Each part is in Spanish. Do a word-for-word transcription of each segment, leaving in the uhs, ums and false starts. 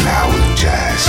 Cloud Jazz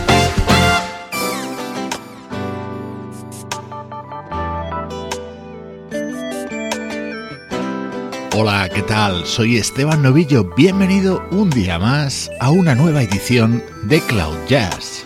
Hola, ¿qué tal? Soy Esteban Novillo. Bienvenido un día más a una nueva edición de Cloud Jazz.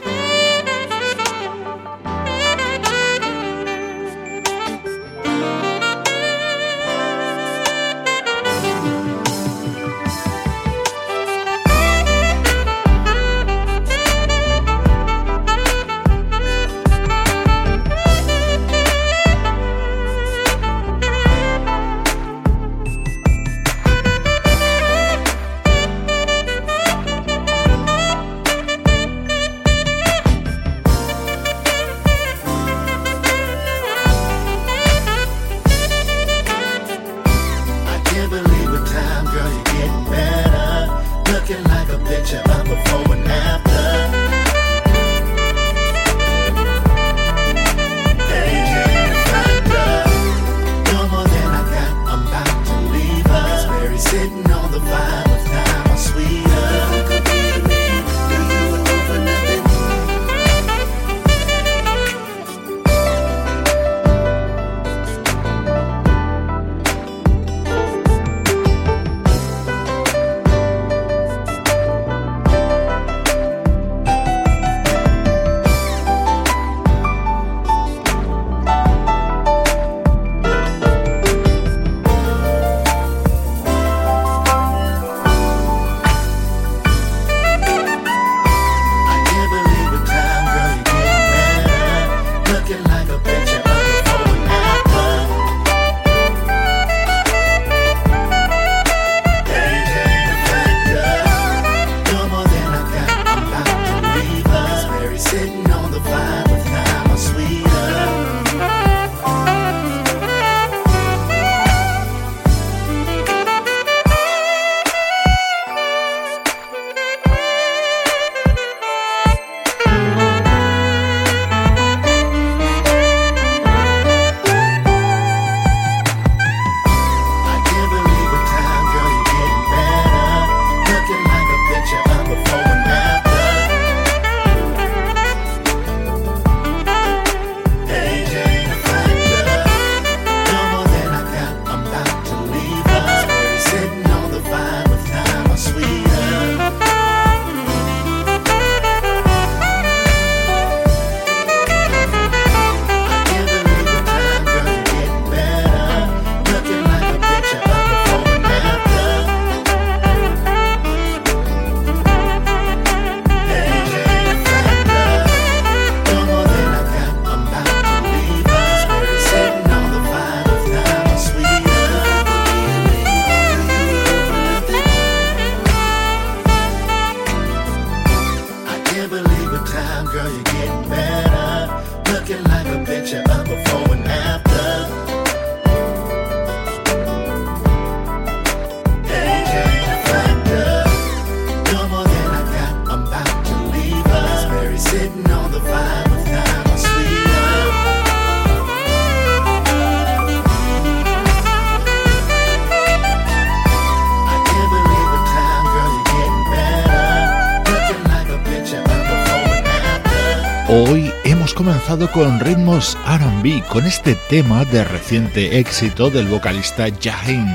Con ritmos R and B, con este tema de reciente éxito del vocalista Jaheim.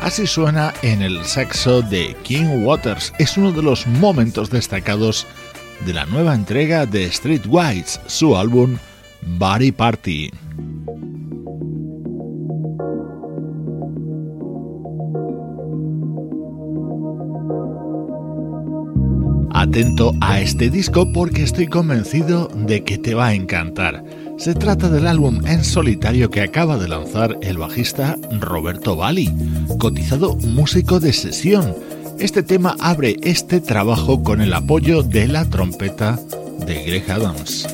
Así suena en el saxo de King Waters. Es uno de los momentos destacados de la nueva entrega de Streetwize, su álbum Body Party. Atento a este disco porque estoy convencido de que te va a encantar. Se trata del álbum en solitario que acaba de lanzar el bajista Roberto Vally, cotizado músico de sesión. Este tema abre este trabajo con el apoyo de la trompeta de Greg Adams.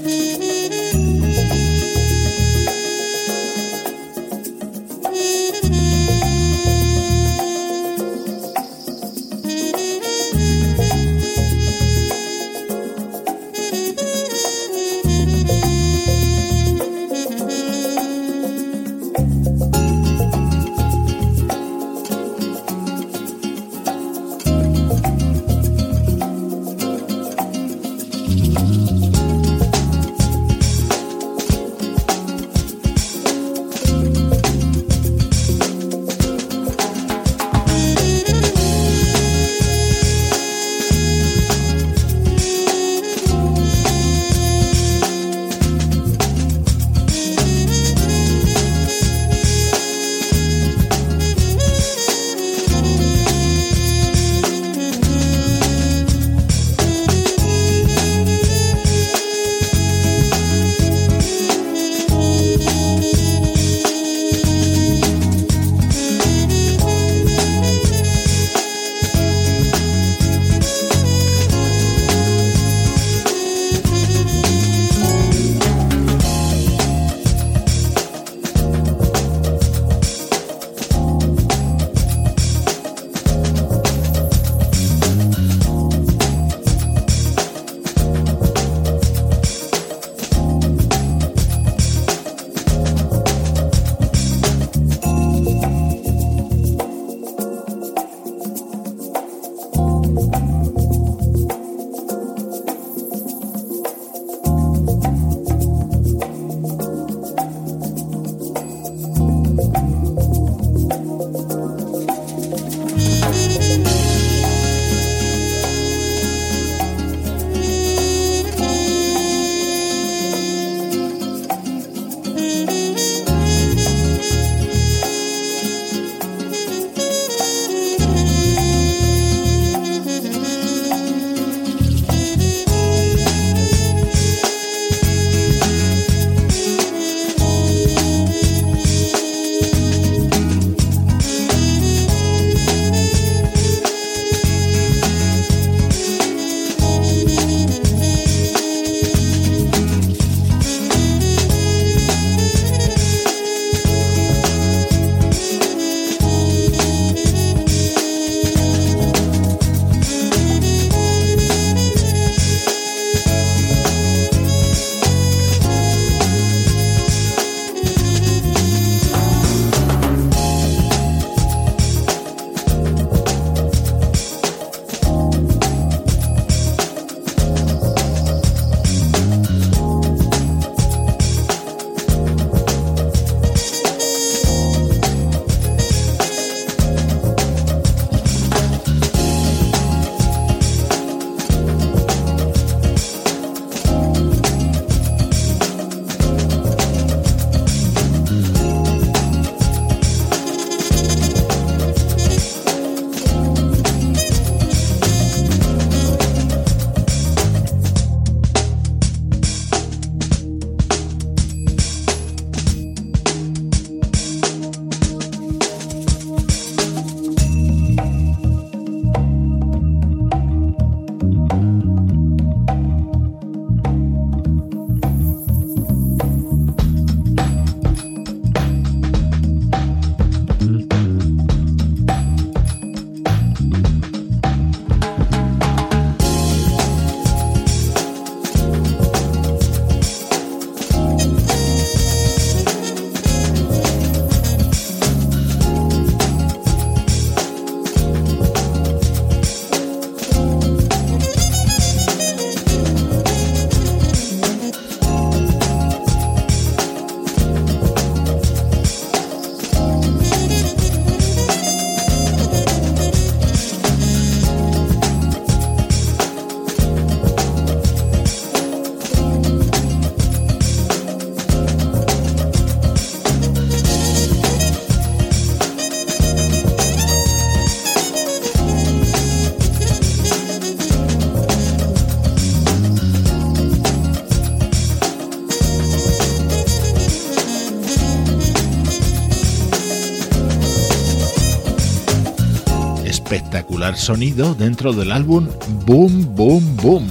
espectacular sonido dentro del álbum Boom Boom Boom.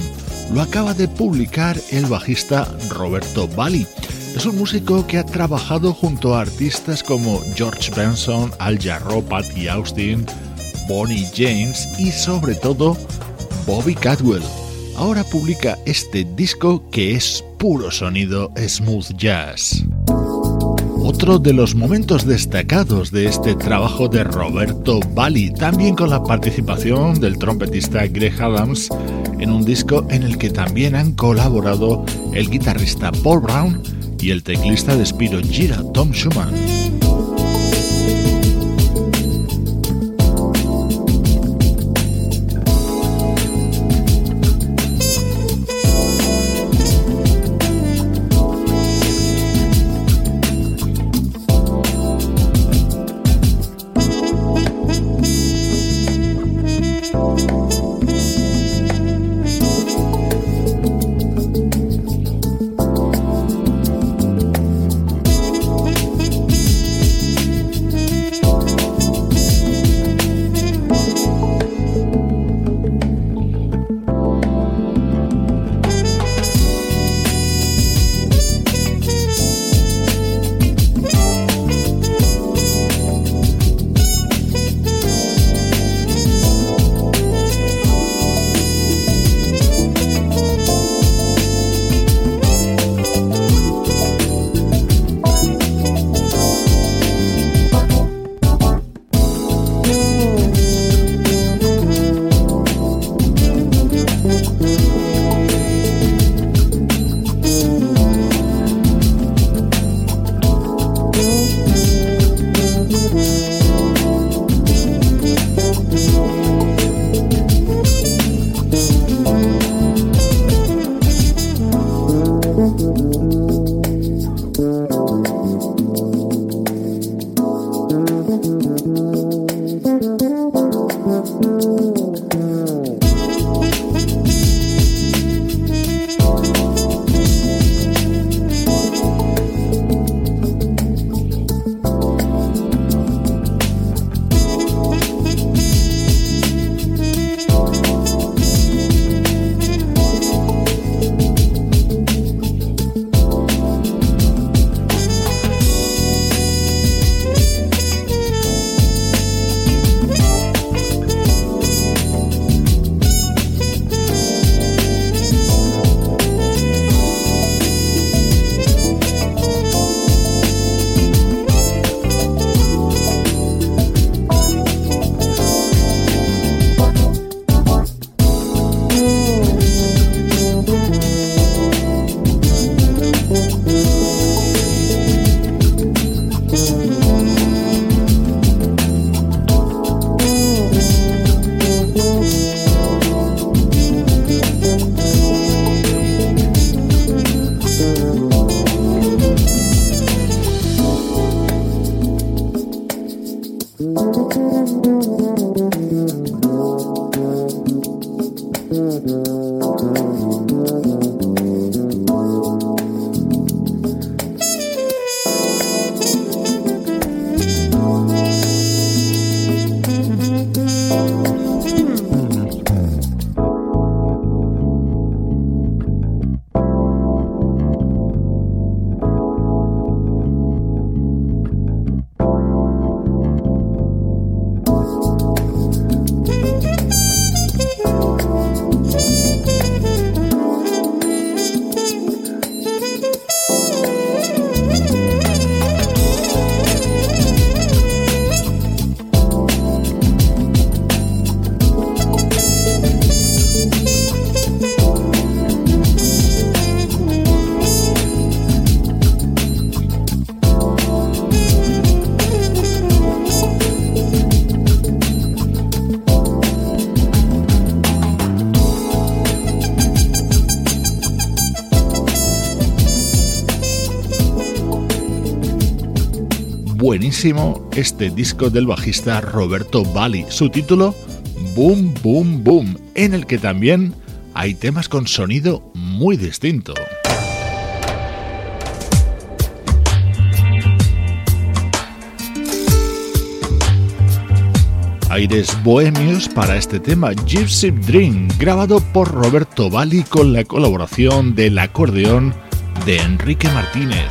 Lo acaba de publicar el bajista Roberto Vally. Es un músico que ha trabajado junto a artistas como George Benson, Al Jarreau, Patti Austin, Bonnie James y sobre todo Bobby Caldwell. Ahora publica este disco que es puro sonido smooth jazz. Otro de los momentos destacados de este trabajo de Roberto Vally, también con la participación del trompetista Greg Adams en un disco en el que también han colaborado el guitarrista Paul Brown y el teclista de Spiro Gira, Tom Schumann. Buenísimo este disco del bajista Roberto Vally, su título Boom Boom Boom, en el que también hay temas con sonido muy distinto. Aires bohemios para este tema Gypsy Dream, grabado por Roberto Vally con la colaboración del acordeón de Enrique Martínez.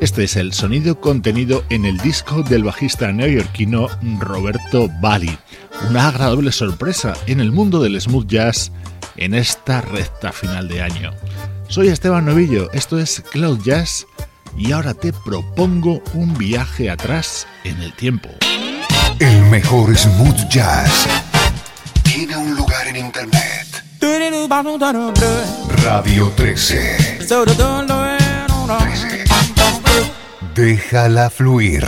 Este es el sonido contenido en el disco del bajista neoyorquino Roberto Vally. Una agradable sorpresa en el mundo del smooth jazz en esta recta final de año. Soy Esteban Novillo, esto es Cloud Jazz y ahora te propongo un viaje atrás en el tiempo. El mejor smooth jazz tiene un lugar en internet. Radio trece. trece. Déjala fluir.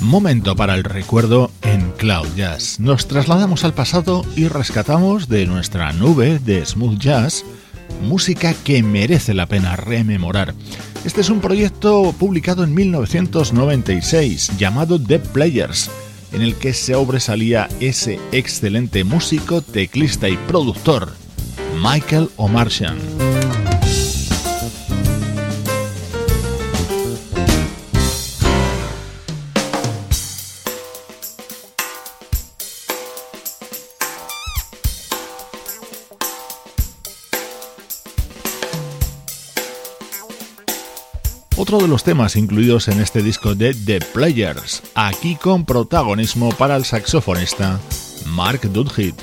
Momento para el recuerdo en Cloud Jazz. Nos trasladamos al pasado y rescatamos de nuestra nube de smooth jazz música que merece la pena rememorar. Este es un proyecto publicado en mil novecientos noventa y seis llamado The Players, en el que sobresalía ese excelente músico, teclista y productor Michael O'Martian. Otro de los temas incluidos en este disco de The Players, aquí con protagonismo para el saxofonista Mark Douthit.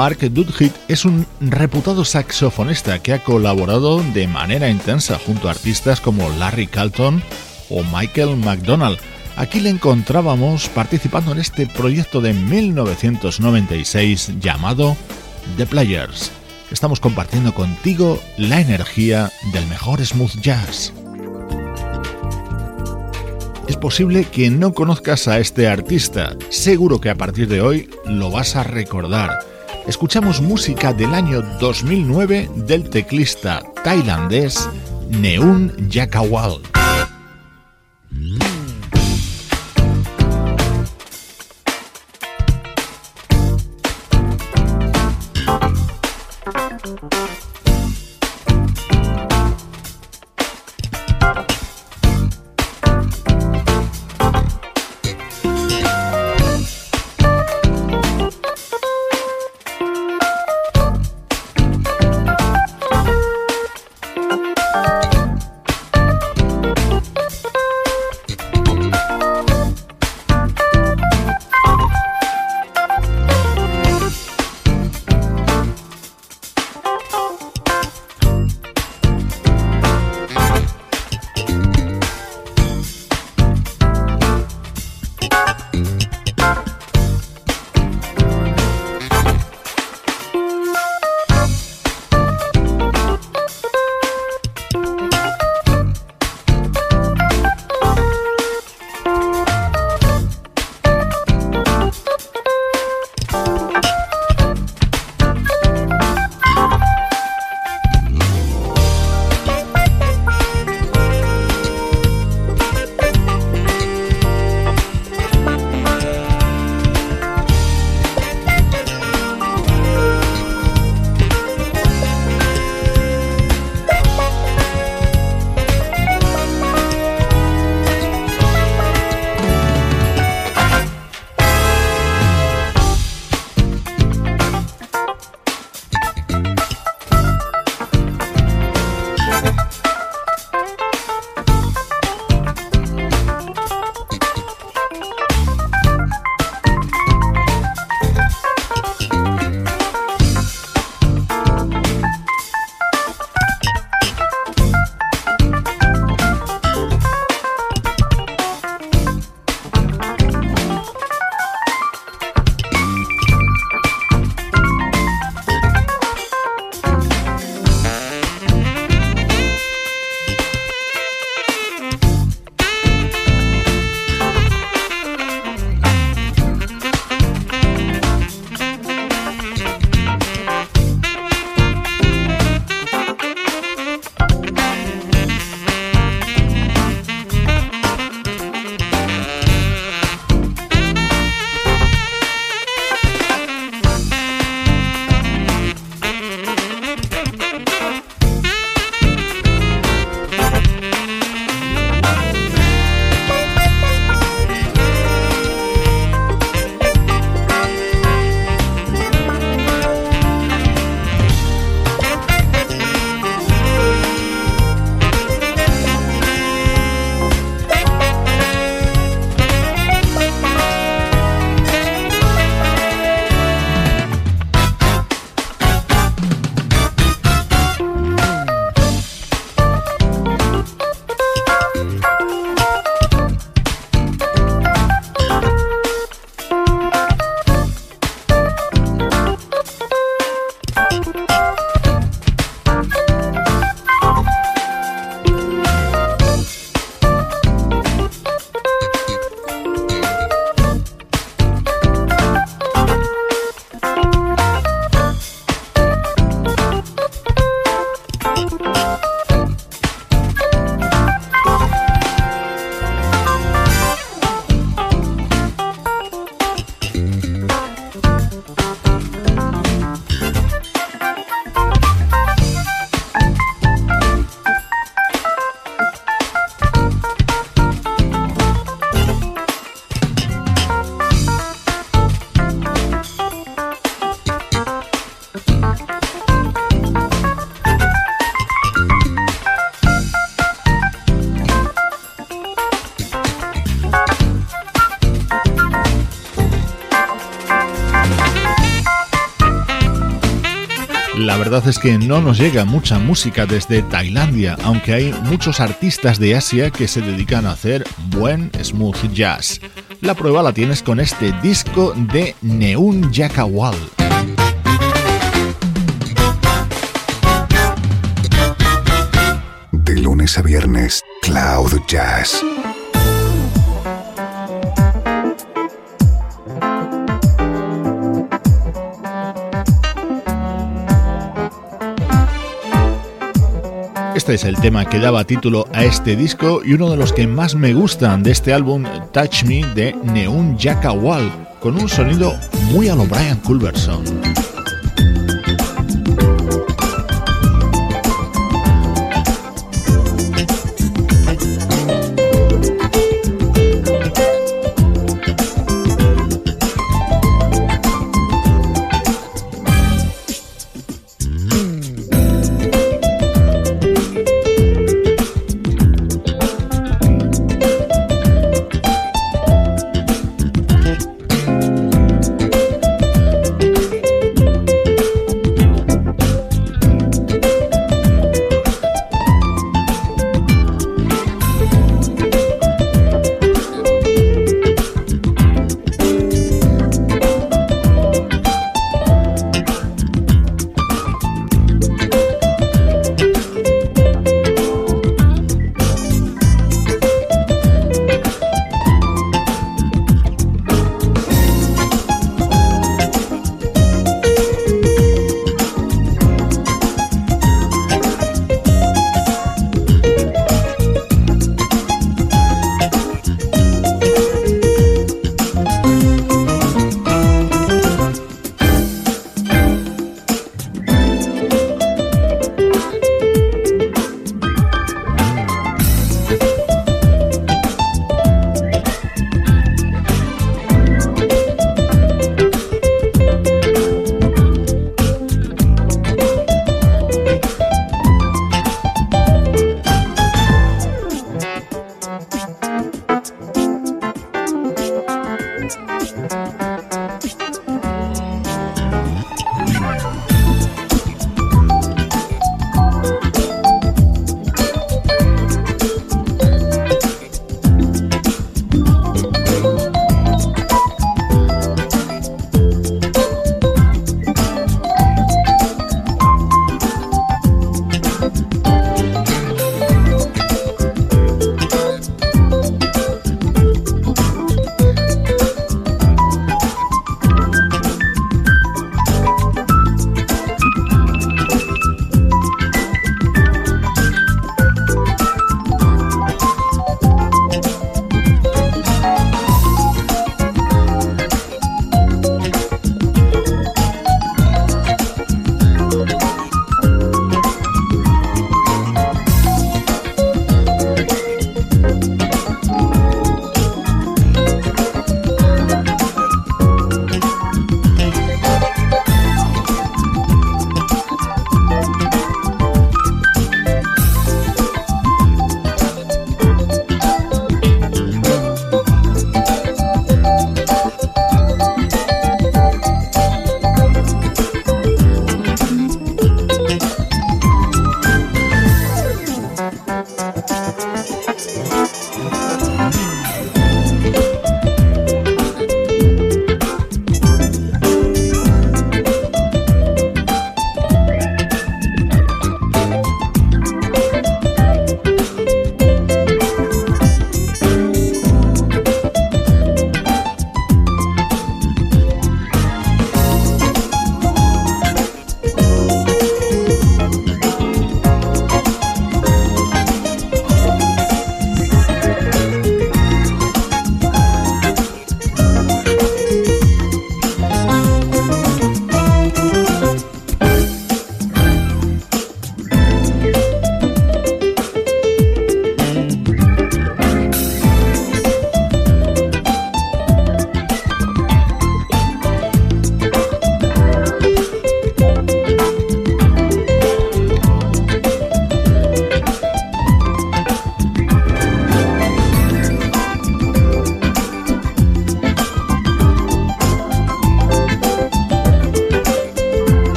Mark Douthit es un reputado saxofonista que ha colaborado de manera intensa junto a artistas como Larry Carlton o Michael McDonald. Aquí le encontrábamos participando en este proyecto de mil novecientos noventa y seis llamado The Players. Estamos compartiendo contigo la energía del mejor smooth jazz. Es posible que no conozcas a este artista, seguro que a partir de hoy lo vas a recordar. Escuchamos música del año dos mil nueve del teclista tailandés Neung Jakkawal. verdad es que no nos llega mucha música desde Tailandia, aunque hay muchos artistas de Asia que se dedican a hacer buen smooth jazz. La prueba la tienes con este disco de Neung Jakkawal. De lunes a viernes, Cloud Jazz. Este es el tema que daba título a este disco y uno de los que más me gustan de este álbum Touch Me de Neung Jakkawal, con un sonido muy a lo Brian Culbertson.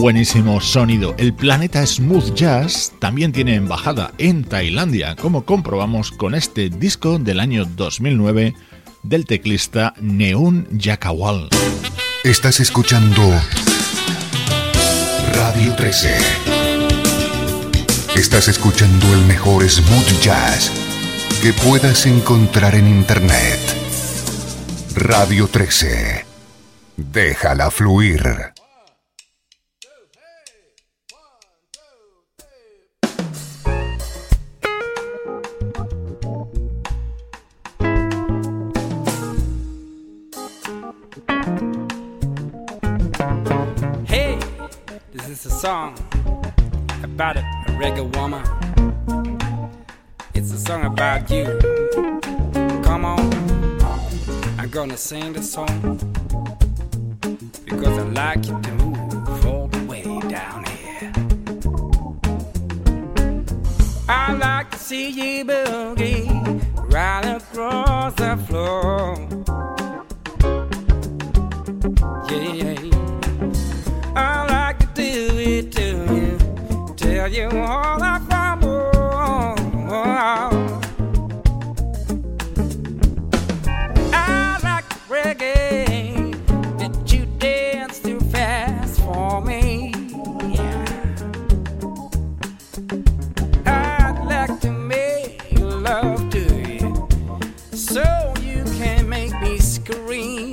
buenísimo sonido. El planeta Smooth Jazz también tiene embajada en Tailandia, como comprobamos con este disco del año dos mil nueve del teclista Neung Jakkawal. Estás escuchando Radio trece. Estás escuchando el mejor smooth jazz que puedas encontrar en internet. Radio trece. Déjala fluir. It's a song about a reggae woman. It's a song about you. Come on, I'm gonna sing the song because I like you to move all the way down here. I like to see you boogie right across the floor. Yeah, I like to you, tell you all I found. I like reggae that you dance too fast for me. I'd like to make love to you so you can make me scream.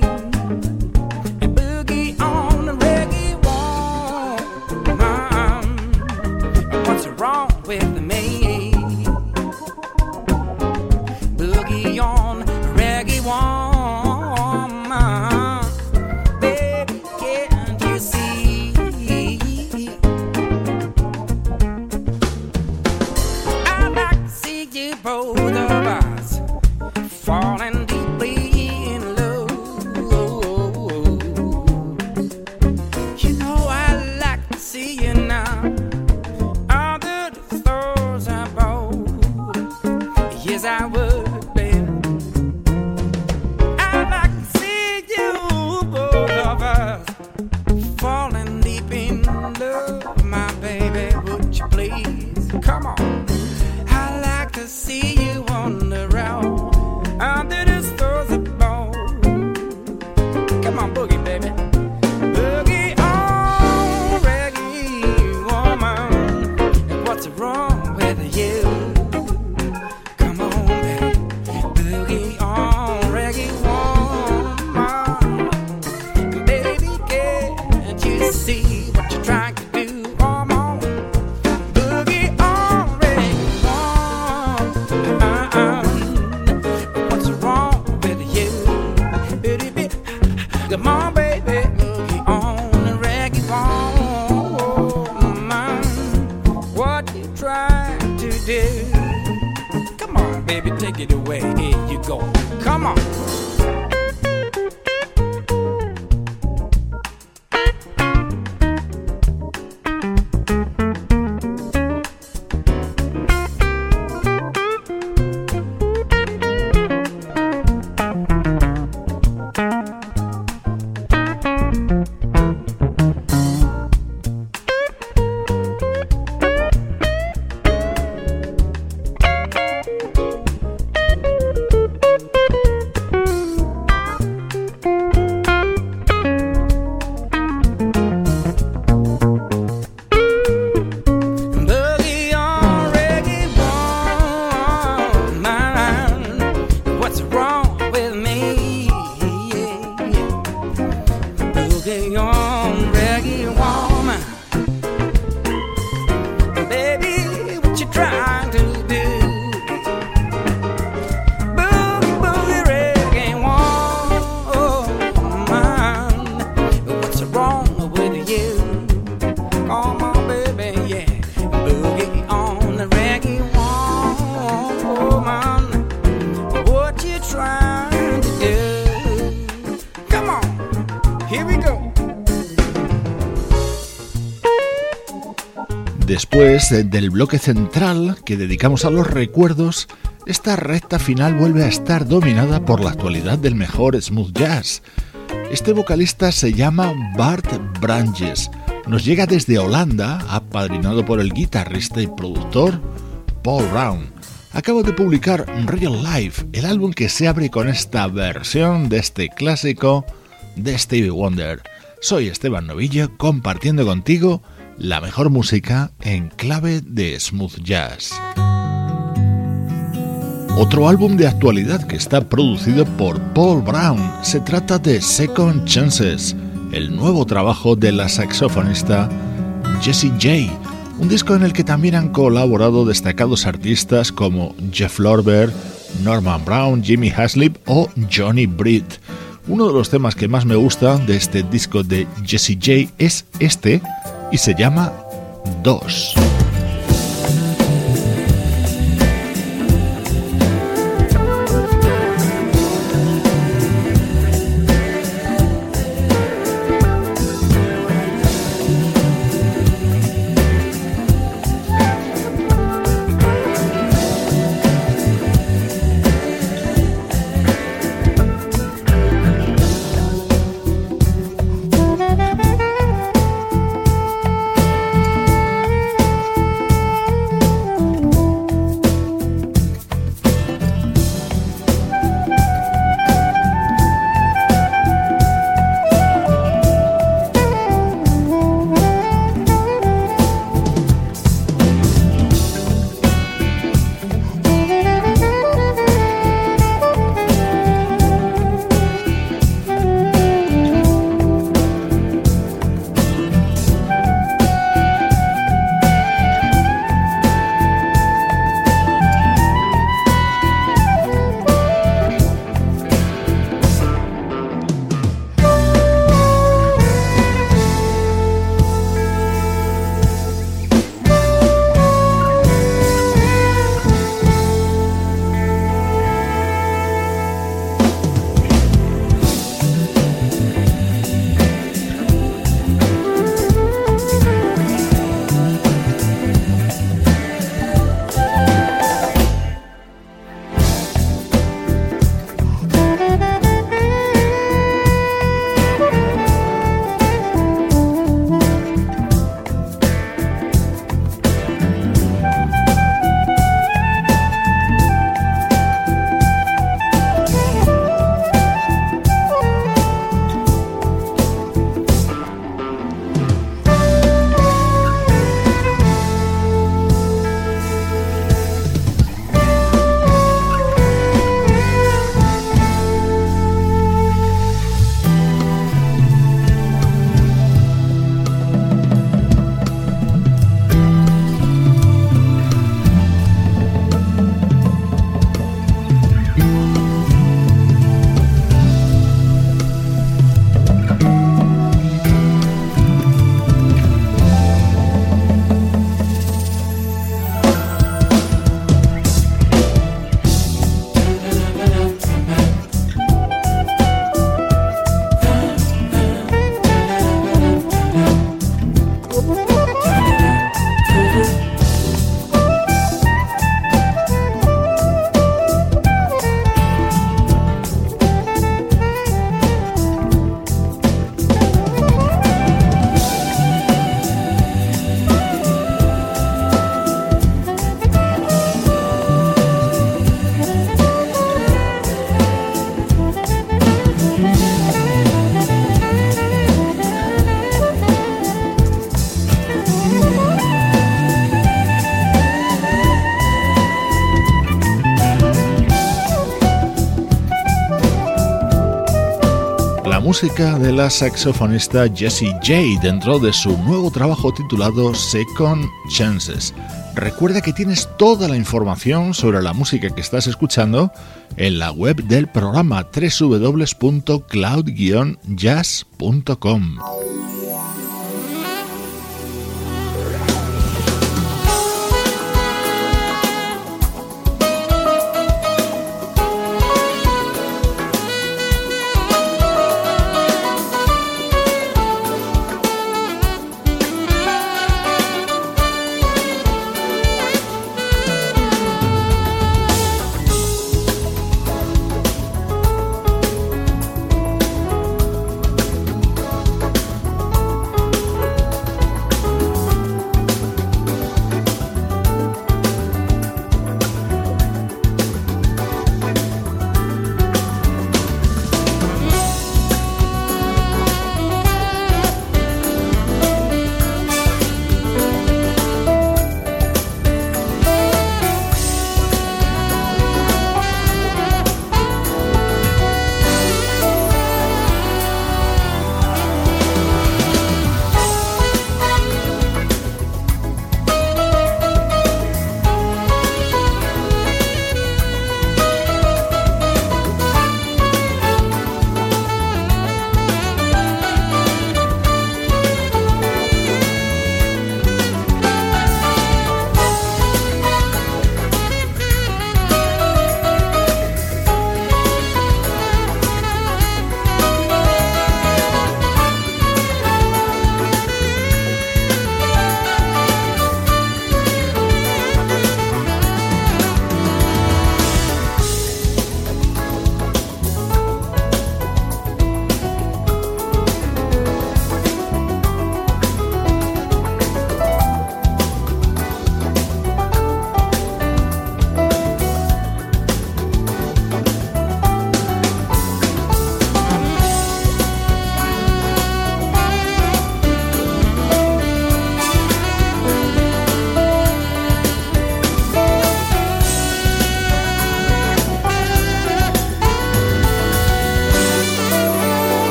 Después del bloque central que dedicamos a los recuerdos, esta recta final vuelve a estar dominada por la actualidad del mejor smooth jazz. Este vocalista se llama Bart Brandjes, nos llega desde Holanda, apadrinado por el guitarrista y productor Paul Brown. Acabo de publicar Real Life, el álbum que se abre con esta versión de este clásico de Stevie Wonder. Soy Esteban Novillo, compartiendo contigo la mejor música en clave de smooth jazz. Otro álbum de actualidad que está producido por Paul Brown. Se trata de Second Chances, el nuevo trabajo de la saxofonista Jessy J. Un disco en el que también han colaborado destacados artistas como Jeff Lorber, Norman Brown, Jimmy Haslip o Johnny Britt. Uno de los temas que más me gustan de este disco de Jessy J es este y se llama Dos. Música de la saxofonista Jessy J dentro de su nuevo trabajo titulado Second Chances. Recuerda que tienes toda la información sobre la música que estás escuchando en la web del programa doble u doble u doble u punto cloud jazz punto com.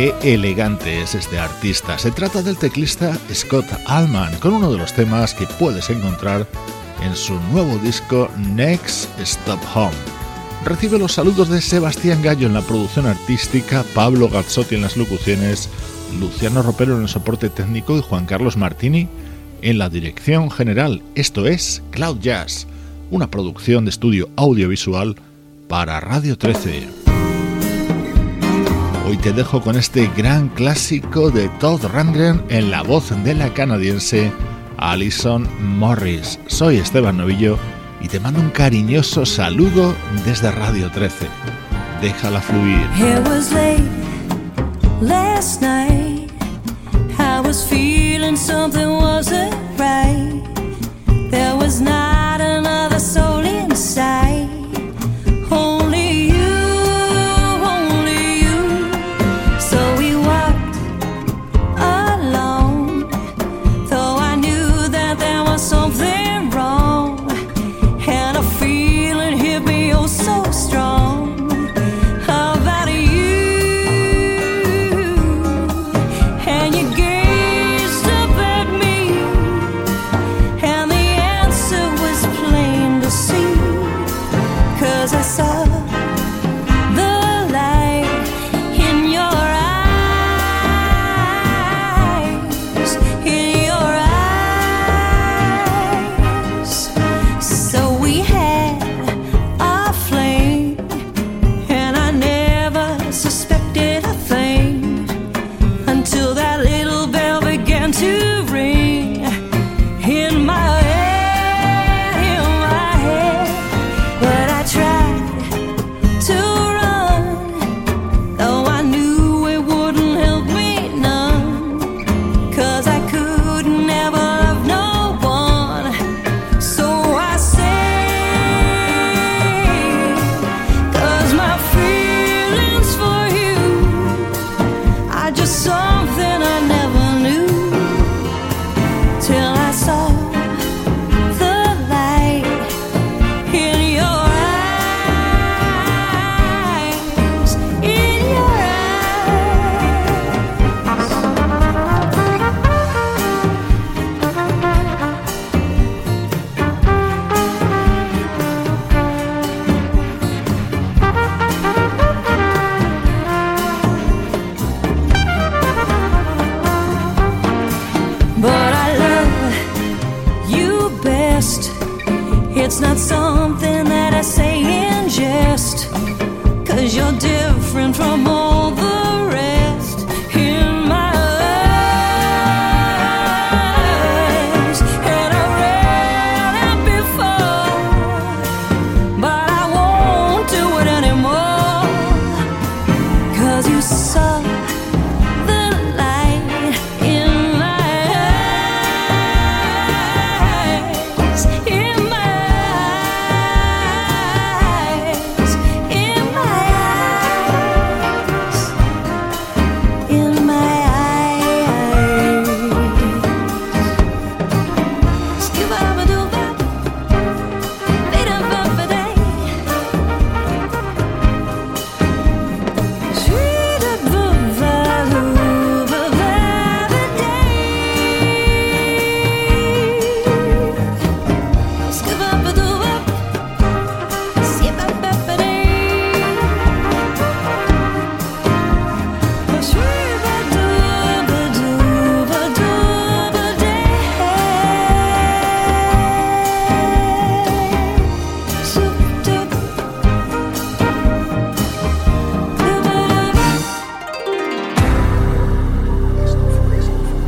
Qué elegante es este artista. Se trata del teclista Scott Allman, con uno de los temas que puedes encontrar en su nuevo disco Next Stop Home. Recibe los saludos de Sebastián Gallo en la producción artística, Pablo Gazzotti en las locuciones, Luciano Ropero en el soporte técnico y Juan Carlos Martini en la dirección general. Esto es Cloud Jazz, una producción de estudio audiovisual para Radio trece. Hoy te dejo con este gran clásico de Todd Rundgren en la voz de la canadiense Alison Morris. Soy Esteban Novillo y te mando un cariñoso saludo desde Radio trece. Déjala fluir. It was late last night. I was feeling something wasn't right. There was not another soul inside.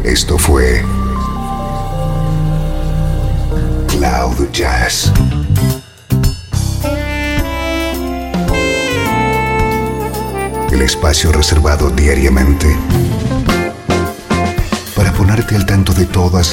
Esto fue Cloud Jazz. El espacio reservado diariamente para ponerte al tanto de todas